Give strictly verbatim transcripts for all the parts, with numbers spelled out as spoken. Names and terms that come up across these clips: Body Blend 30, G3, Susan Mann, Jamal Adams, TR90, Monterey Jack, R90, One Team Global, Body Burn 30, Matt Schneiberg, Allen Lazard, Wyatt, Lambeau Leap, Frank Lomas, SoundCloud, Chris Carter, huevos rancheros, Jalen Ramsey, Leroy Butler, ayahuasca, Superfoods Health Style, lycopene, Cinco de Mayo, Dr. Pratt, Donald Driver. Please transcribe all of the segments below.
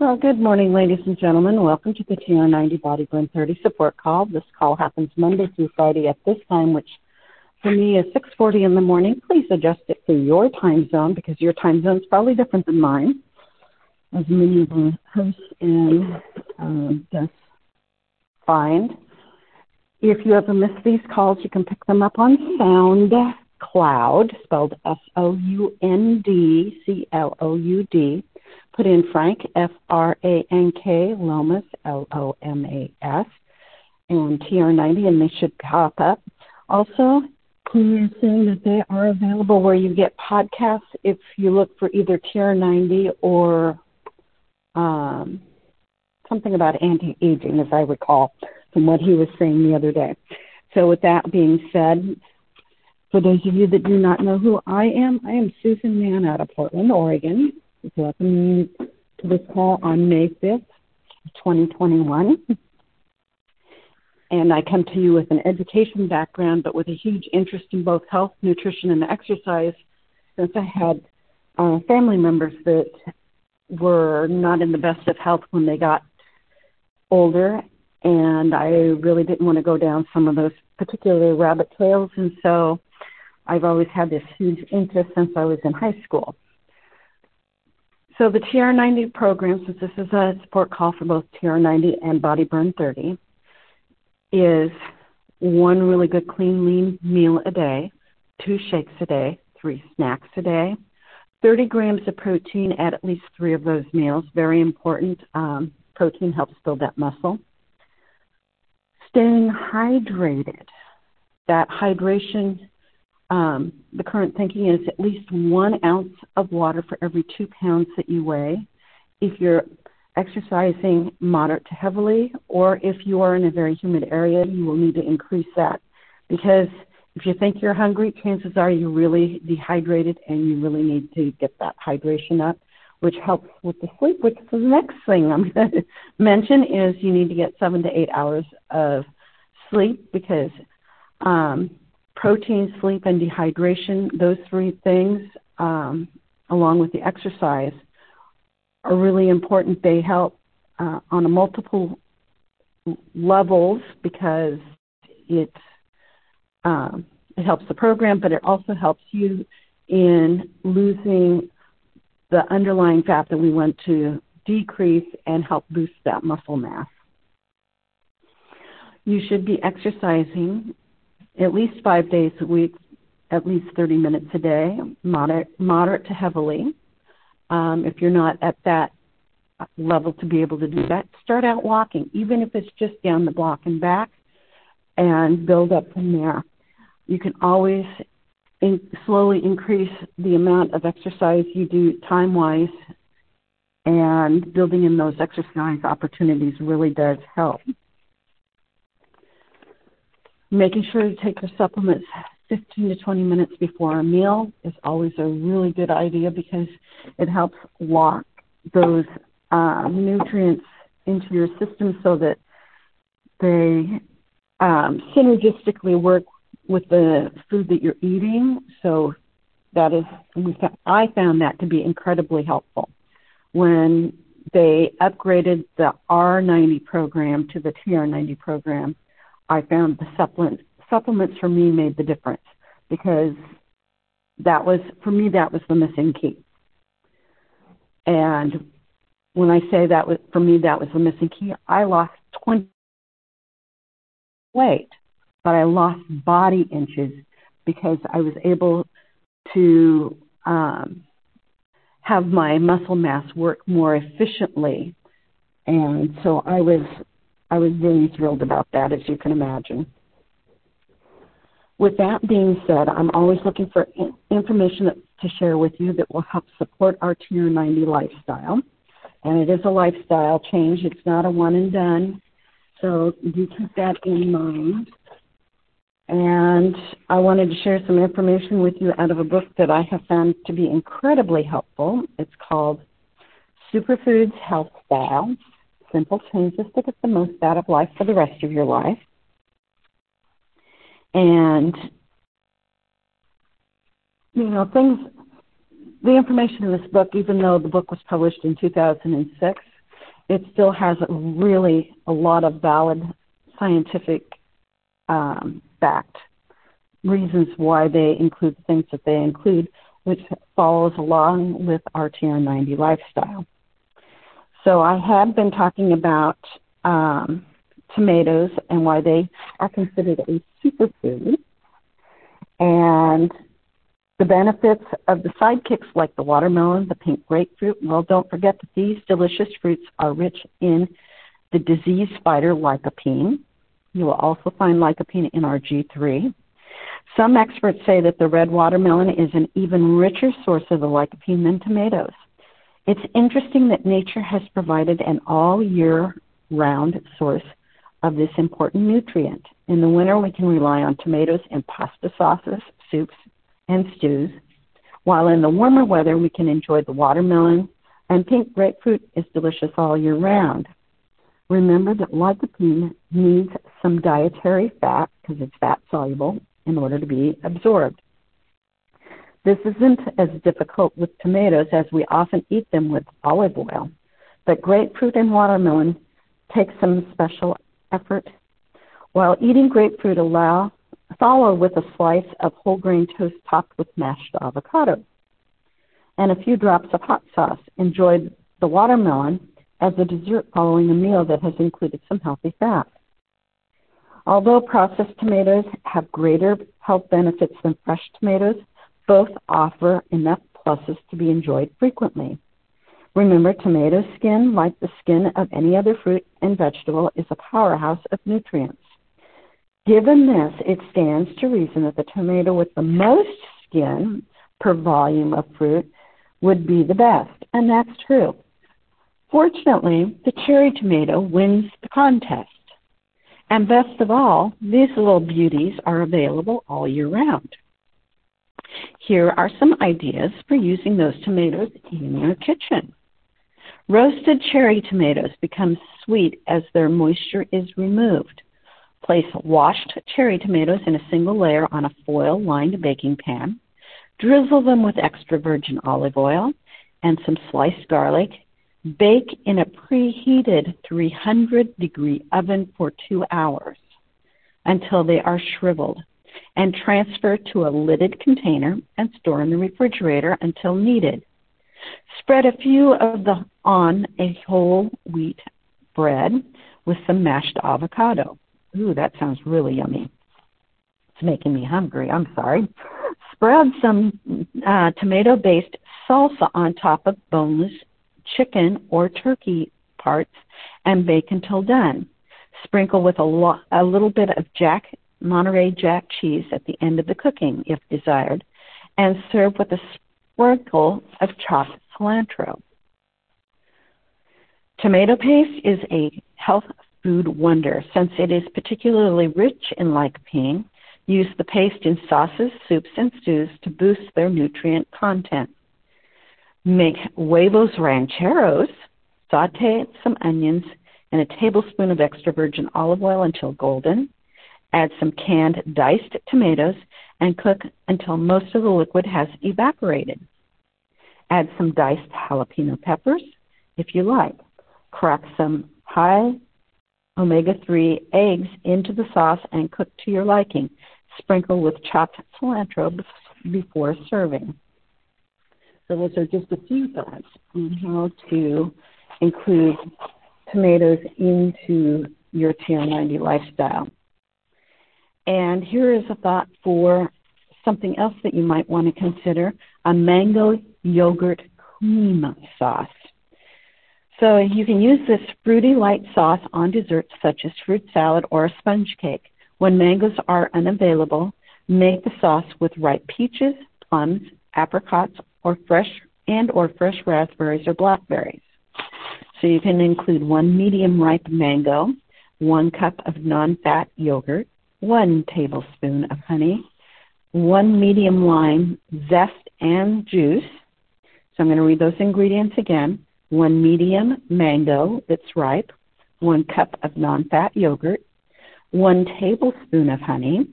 Well, good morning, ladies and gentlemen. Welcome to the T R ninety Body Blend thirty support call. This call happens Monday through Friday at this time, which for me is six forty in the morning. Please adjust it for your time zone because your time zone is probably different than mine, as many of the hosts and uh, guests find. If you ever miss these calls, you can pick them up on SoundCloud, spelled S O U N D C L O U D. Put in Frank, F R A N K, Lomas, L O M A S, and T R ninety, and they should pop up. Also, please assume that they are available where you get podcasts. If you look for either T R ninety or um, something about anti-aging, as I recall, from what he was saying the other day. So with that being said, for those of you that do not know who I am, I am Susan Mann out of Portland, Oregon. Welcome to this call on May fifth, twenty twenty-one. And I come to you with an education background, but with a huge interest in both health, nutrition, and exercise, since I had uh, family members that were not in the best of health when they got older, and I really didn't want to go down some of those particular rabbit trails, and so I've always had this huge interest since I was in high school. So the T R ninety program, since this is a support call for both T R ninety and Body Burn thirty, is one really good clean, lean meal a day, two shakes a day, three snacks a day, thirty grams of protein at at least three of those meals. Very important. Um, protein helps build that muscle. Staying hydrated. That hydration, Um, the current thinking is at least one ounce of water for every two pounds that you weigh. If you're exercising moderate to heavily, or if you are in a very humid area, you will need to increase that, because if you think you're hungry, chances are you're really dehydrated and you really need to get that hydration up, which helps with the sleep, which is the next thing I'm going to mention is you need to get seven to eight hours of sleep, because um, protein, sleep, and dehydration, those three things, um, along with the exercise, are really important. They help uh, on a multiple levels, because it, um, it helps the program, but it also helps you in losing the underlying fat that we want to decrease and help boost that muscle mass. You should be exercising at least five days a week, at least thirty minutes a day, moderate, moderate to heavily. Um, if you're not at that level to be able to do that, start out walking, even if it's just down the block and back, and build up from there. You can always in, slowly increase the amount of exercise you do time-wise, and building in those exercise opportunities really does help. Making sure to take your supplements fifteen to twenty minutes before a meal is always a really good idea, because it helps lock those uh, nutrients into your system so that they um, synergistically work with the food that you're eating. So that is, I found that to be incredibly helpful. When they upgraded the R ninety program to the T R ninety program, I found the supplements, supplements for me made the difference, because that was, for me, that was the missing key. And when I say that was, for me, that was the missing key, I lost twenty weight, but I lost body inches because I was able to um, have my muscle mass work more efficiently. And so I was I was really thrilled about that, as you can imagine. With that being said, I'm always looking for information that, to share with you that will help support our T R ninety lifestyle. And it is a lifestyle change. It's not a one and done. So do keep that in mind. And I wanted to share some information with you out of a book that I have found to be incredibly helpful. It's called Superfoods Health Style. Simple changes to get the most out of life for the rest of your life. And, you know, things, the information in this book, even though the book was published in two thousand six, it still has really a lot of valid scientific um, backed reasons why they include things that they include, which follows along with our T R ninety lifestyle. So I have been talking about um, tomatoes and why they are considered a superfood, and the benefits of the sidekicks like the watermelon, the pink grapefruit. Well, don't forget that these delicious fruits are rich in the disease fighter lycopene. You will also find lycopene in our G three. Some experts say that the red watermelon is an even richer source of the lycopene than tomatoes. It's interesting that nature has provided an all-year-round source of this important nutrient. In the winter, we can rely on tomatoes in pasta sauces, soups, and stews, while in the warmer weather, we can enjoy the watermelon, and pink grapefruit is delicious all year round. Remember that lycopene needs some dietary fat, because it's fat-soluble, in order to be absorbed. This isn't as difficult with tomatoes, as we often eat them with olive oil, but grapefruit and watermelon take some special effort. While eating grapefruit, allow follow with a slice of whole grain toast topped with mashed avocado and a few drops of hot sauce. Enjoy the watermelon as a dessert following a meal that has included some healthy fat. Although processed tomatoes have greater health benefits than fresh tomatoes, both offer enough pluses to be enjoyed frequently. Remember, tomato skin, like the skin of any other fruit and vegetable, is a powerhouse of nutrients. Given this, it stands to reason that the tomato with the most skin per volume of fruit would be the best, and that's true. Fortunately, the cherry tomato wins the contest. And best of all, these little beauties are available all year round. Here are some ideas for using those tomatoes in your kitchen. Roasted cherry tomatoes become sweet as their moisture is removed. Place washed cherry tomatoes in a single layer on a foil-lined baking pan. Drizzle them with extra virgin olive oil and some sliced garlic. Bake in a preheated three hundred degree oven for two hours until they are shriveled, and transfer to a lidded container and store in the refrigerator until needed. Spread a few of the on a whole wheat bread with some mashed avocado. Ooh, that sounds really yummy. It's making me hungry. I'm sorry. Spread some uh, tomato-based salsa on top of boneless chicken or turkey parts and bake until done. Sprinkle with a, lo- a little bit of Jack Monterey Jack cheese at the end of the cooking, if desired, and serve with a sprinkle of chopped cilantro. Tomato paste is a health food wonder. Since it is particularly rich in lycopene, use the paste in sauces, soups, and stews to boost their nutrient content. Make huevos rancheros, saute some onions, and a tablespoon of extra virgin olive oil until golden. Add some canned diced tomatoes and cook until most of the liquid has evaporated. Add some diced jalapeno peppers if you like. Crack some high omega three eggs into the sauce and cook to your liking. Sprinkle with chopped cilantro before serving. So those are just a few thoughts on how to include tomatoes into your T R ninety lifestyle. And here is a thought for something else that you might want to consider, a mango yogurt cream sauce. So you can use this fruity light sauce on desserts such as fruit salad or a sponge cake. When mangoes are unavailable, make the sauce with ripe peaches, plums, apricots, or fresh and or fresh raspberries or blackberries. So you can include one medium ripe mango, one cup of non-fat yogurt, one tablespoon of honey, one medium lime zest and juice. So I'm going to read those ingredients again. One medium mango that's ripe, one cup of non-fat yogurt, one tablespoon of honey,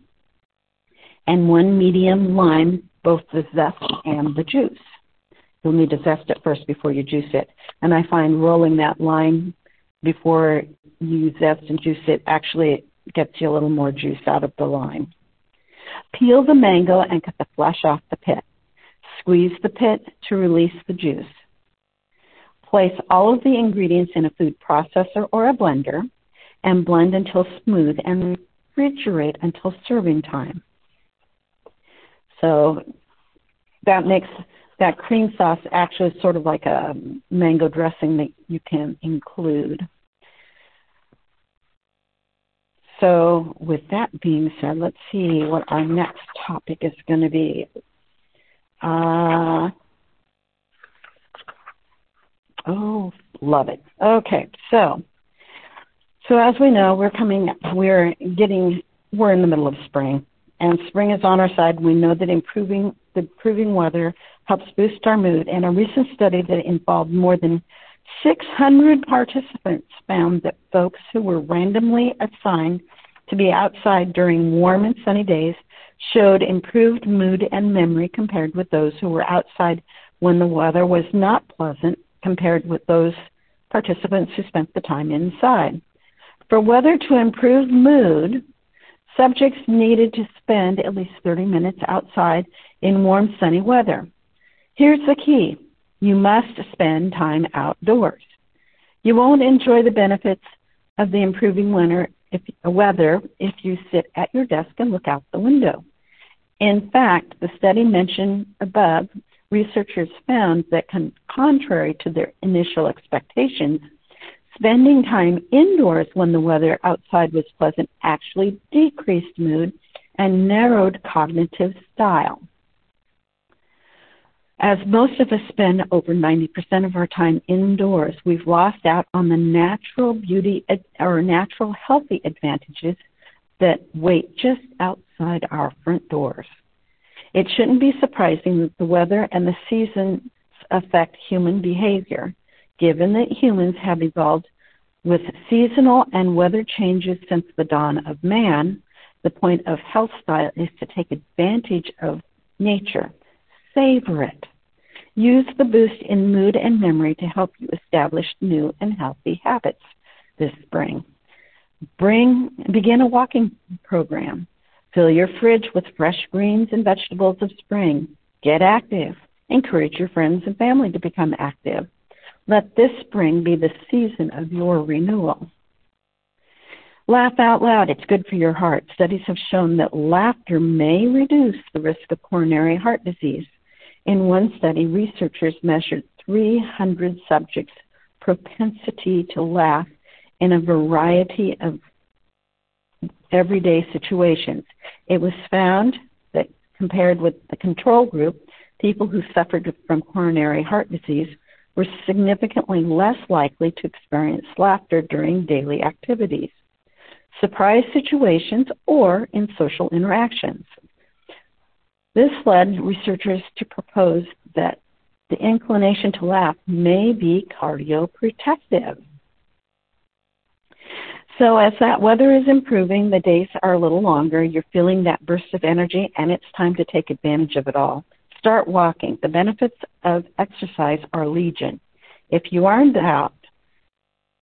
and one medium lime, both the zest and the juice. You'll need to zest it first before you juice it. And I find rolling that lime before you zest and juice it, actually it gets you a little more juice out of the lime. Peel the mango and cut the flesh off the pit. Squeeze the pit to release the juice. Place all of the ingredients in a food processor or a blender and blend until smooth and refrigerate until serving time. So that makes that cream sauce actually sort of like a mango dressing that you can include. So with that being said, let's see what our next topic is going to be. Uh, oh, love it. Okay, so so as we know, we're coming, we're getting, we're in the middle of spring, and spring is on our side. We know that improving the improving weather helps boost our mood, and a recent study that involved more than six hundred participants found that folks who were randomly assigned to be outside during warm and sunny days showed improved mood and memory compared with those who were outside when the weather was not pleasant, compared with those participants who spent the time inside. For weather to improve mood, subjects needed to spend at least thirty minutes outside in warm, sunny weather. Here's the key. You must spend time outdoors. You won't enjoy the benefits of the improving winter if, weather if you sit at your desk and look out the window. In fact, the study mentioned above, researchers found that con- contrary to their initial expectations, spending time indoors when the weather outside was pleasant actually decreased mood and narrowed cognitive style. As most of us spend over ninety percent of our time indoors, we've lost out on the natural beauty ad- or natural healthy advantages that wait just outside our front doors. It shouldn't be surprising that the weather and the seasons affect human behavior, given that humans have evolved with seasonal and weather changes since the dawn of man. The point of health style is to take advantage of nature. Savor it. Use the boost in mood and memory to help you establish new and healthy habits this spring. Bring, begin a walking program. Fill your fridge with fresh greens and vegetables of spring. Get active. Encourage your friends and family to become active. Let this spring be the season of your renewal. Laugh out loud. It's good for your heart. Studies have shown that laughter may reduce the risk of coronary heart disease. In one study, researchers measured three hundred subjects' propensity to laugh in a variety of everyday situations. It was found that compared with the control group, people who suffered from coronary heart disease were significantly less likely to experience laughter during daily activities, surprise situations, or in social interactions. This led researchers to propose that the inclination to laugh may be cardioprotective. So as that weather is improving, the days are a little longer, you're feeling that burst of energy, and it's time to take advantage of it all. Start walking. The benefits of exercise are legion. If you are in doubt,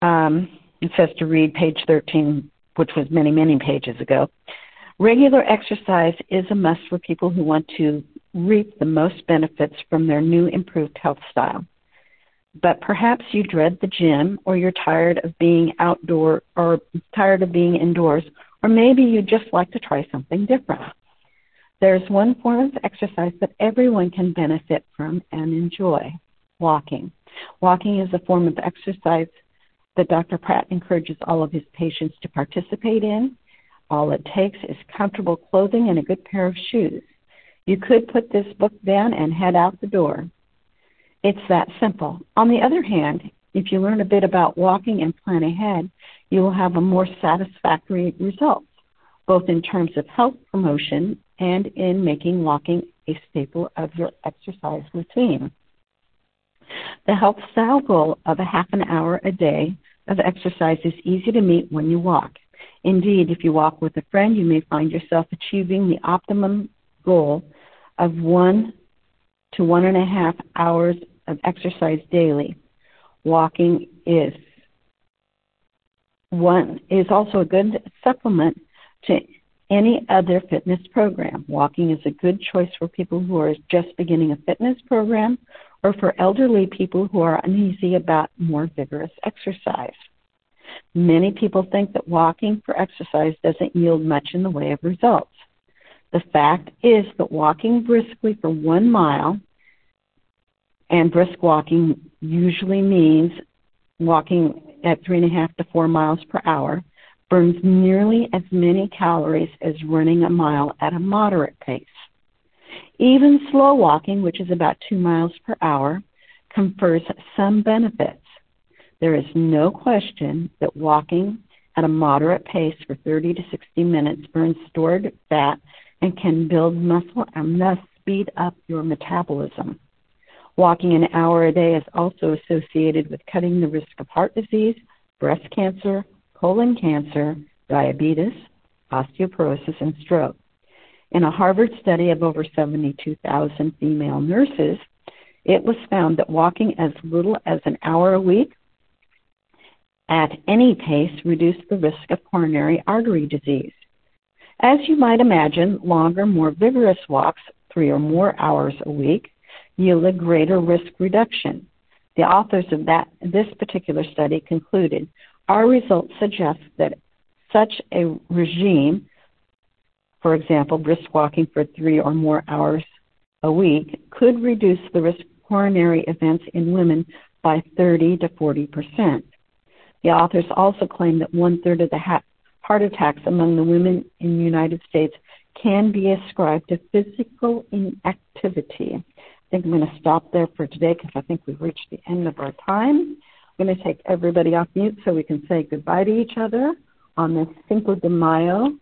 um, it says to read page thirteen, which was many, many pages ago. Regular exercise is a must for people who want to reap the most benefits from their new improved health style. But perhaps you dread the gym, or you're tired of being outdoor, or tired of being indoors, or maybe you just like to try something different. There's one form of exercise that everyone can benefit from and enjoy: walking. Walking is a form of exercise that Doctor Pratt encourages all of his patients to participate in. All it takes is comfortable clothing and a good pair of shoes. You could put this book down and head out the door. It's that simple. On the other hand, if you learn a bit about walking and plan ahead, you will have a more satisfactory result, both in terms of health promotion and in making walking a staple of your exercise routine. The health style goal of a half an hour a day of exercise is easy to meet when you walk. Indeed, if you walk with a friend, you may find yourself achieving the optimum goal of one to one and a half hours of exercise daily. Walking is One is also a good supplement to any other fitness program. Walking is a good choice for people who are just beginning a fitness program or for elderly people who are uneasy about more vigorous exercise. Many people think that walking for exercise doesn't yield much in the way of results. The fact is that walking briskly for one mile, and brisk walking usually means walking at three and a half to four miles per hour, burns nearly as many calories as running a mile at a moderate pace. Even slow walking, which is about two miles per hour, confers some benefits. There is no question that walking at a moderate pace for thirty to sixty minutes burns stored fat and can build muscle and thus speed up your metabolism. Walking an hour a day is also associated with cutting the risk of heart disease, breast cancer, colon cancer, diabetes, osteoporosis, and stroke. In a Harvard study of over seventy-two thousand female nurses, it was found that walking as little as an hour a week at any pace reduced the risk of coronary artery disease. As you might imagine, longer, more vigorous walks, three or more hours a week, yield a greater risk reduction. The authors of that this particular study concluded, our results suggest that such a regime, for example, brisk walking for three or more hours a week, could reduce the risk of coronary events in women by thirty to forty percent. The authors also claim that one-third of the ha- heart attacks among the women in the United States can be ascribed to physical inactivity. I think I'm going to stop there for today because I think we've reached the end of our time. I'm going to take everybody off mute so we can say goodbye to each other on this Cinco de Mayo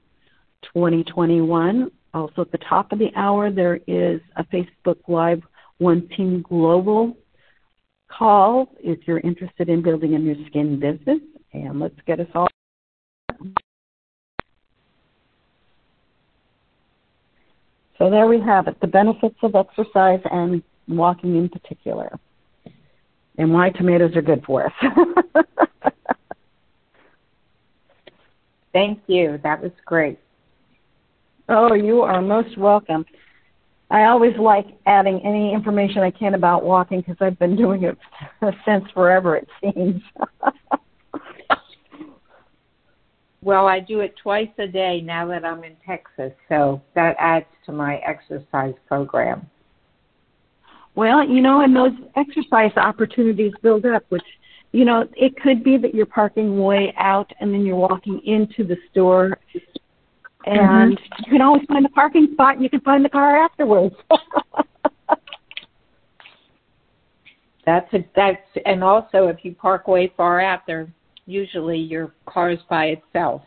twenty twenty-one. Also at the top of the hour, there is a Facebook Live One Team Global call if you're interested in building a new skin business. And let's get us all. So there we have it, the benefits of exercise and walking in particular, and why tomatoes are good for us. Thank you. That was great. Oh, you are most welcome. I always like adding any information I can about walking because I've been doing it since forever, it seems. Well, I do it twice a day now that I'm in Texas, so that adds to my exercise program. Well, you know, and those exercise opportunities build up, which, you know, it could be that you're parking way out and then you're walking into the store, and mm-hmm. you can always find the parking spot and you can find the car afterwards. that's a, that's and also if you park way far out there, usually your car's by itself.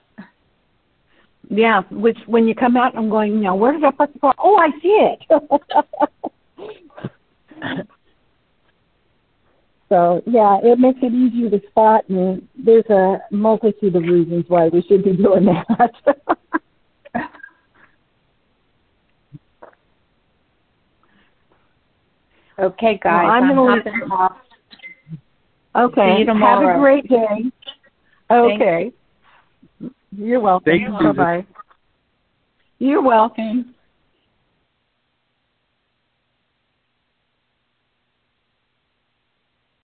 Yeah, which when you come out, I'm going, now where did I park the car? Oh, I see it. So, yeah, it makes it easier to spot, and there's a multitude of reasons why we should be doing that. Okay, guys, well, I'm, I'm going to leave off. Okay. See you tomorrow. Have a great day. Okay. Thanks. You're welcome. Thank you. Bye-bye. You're welcome.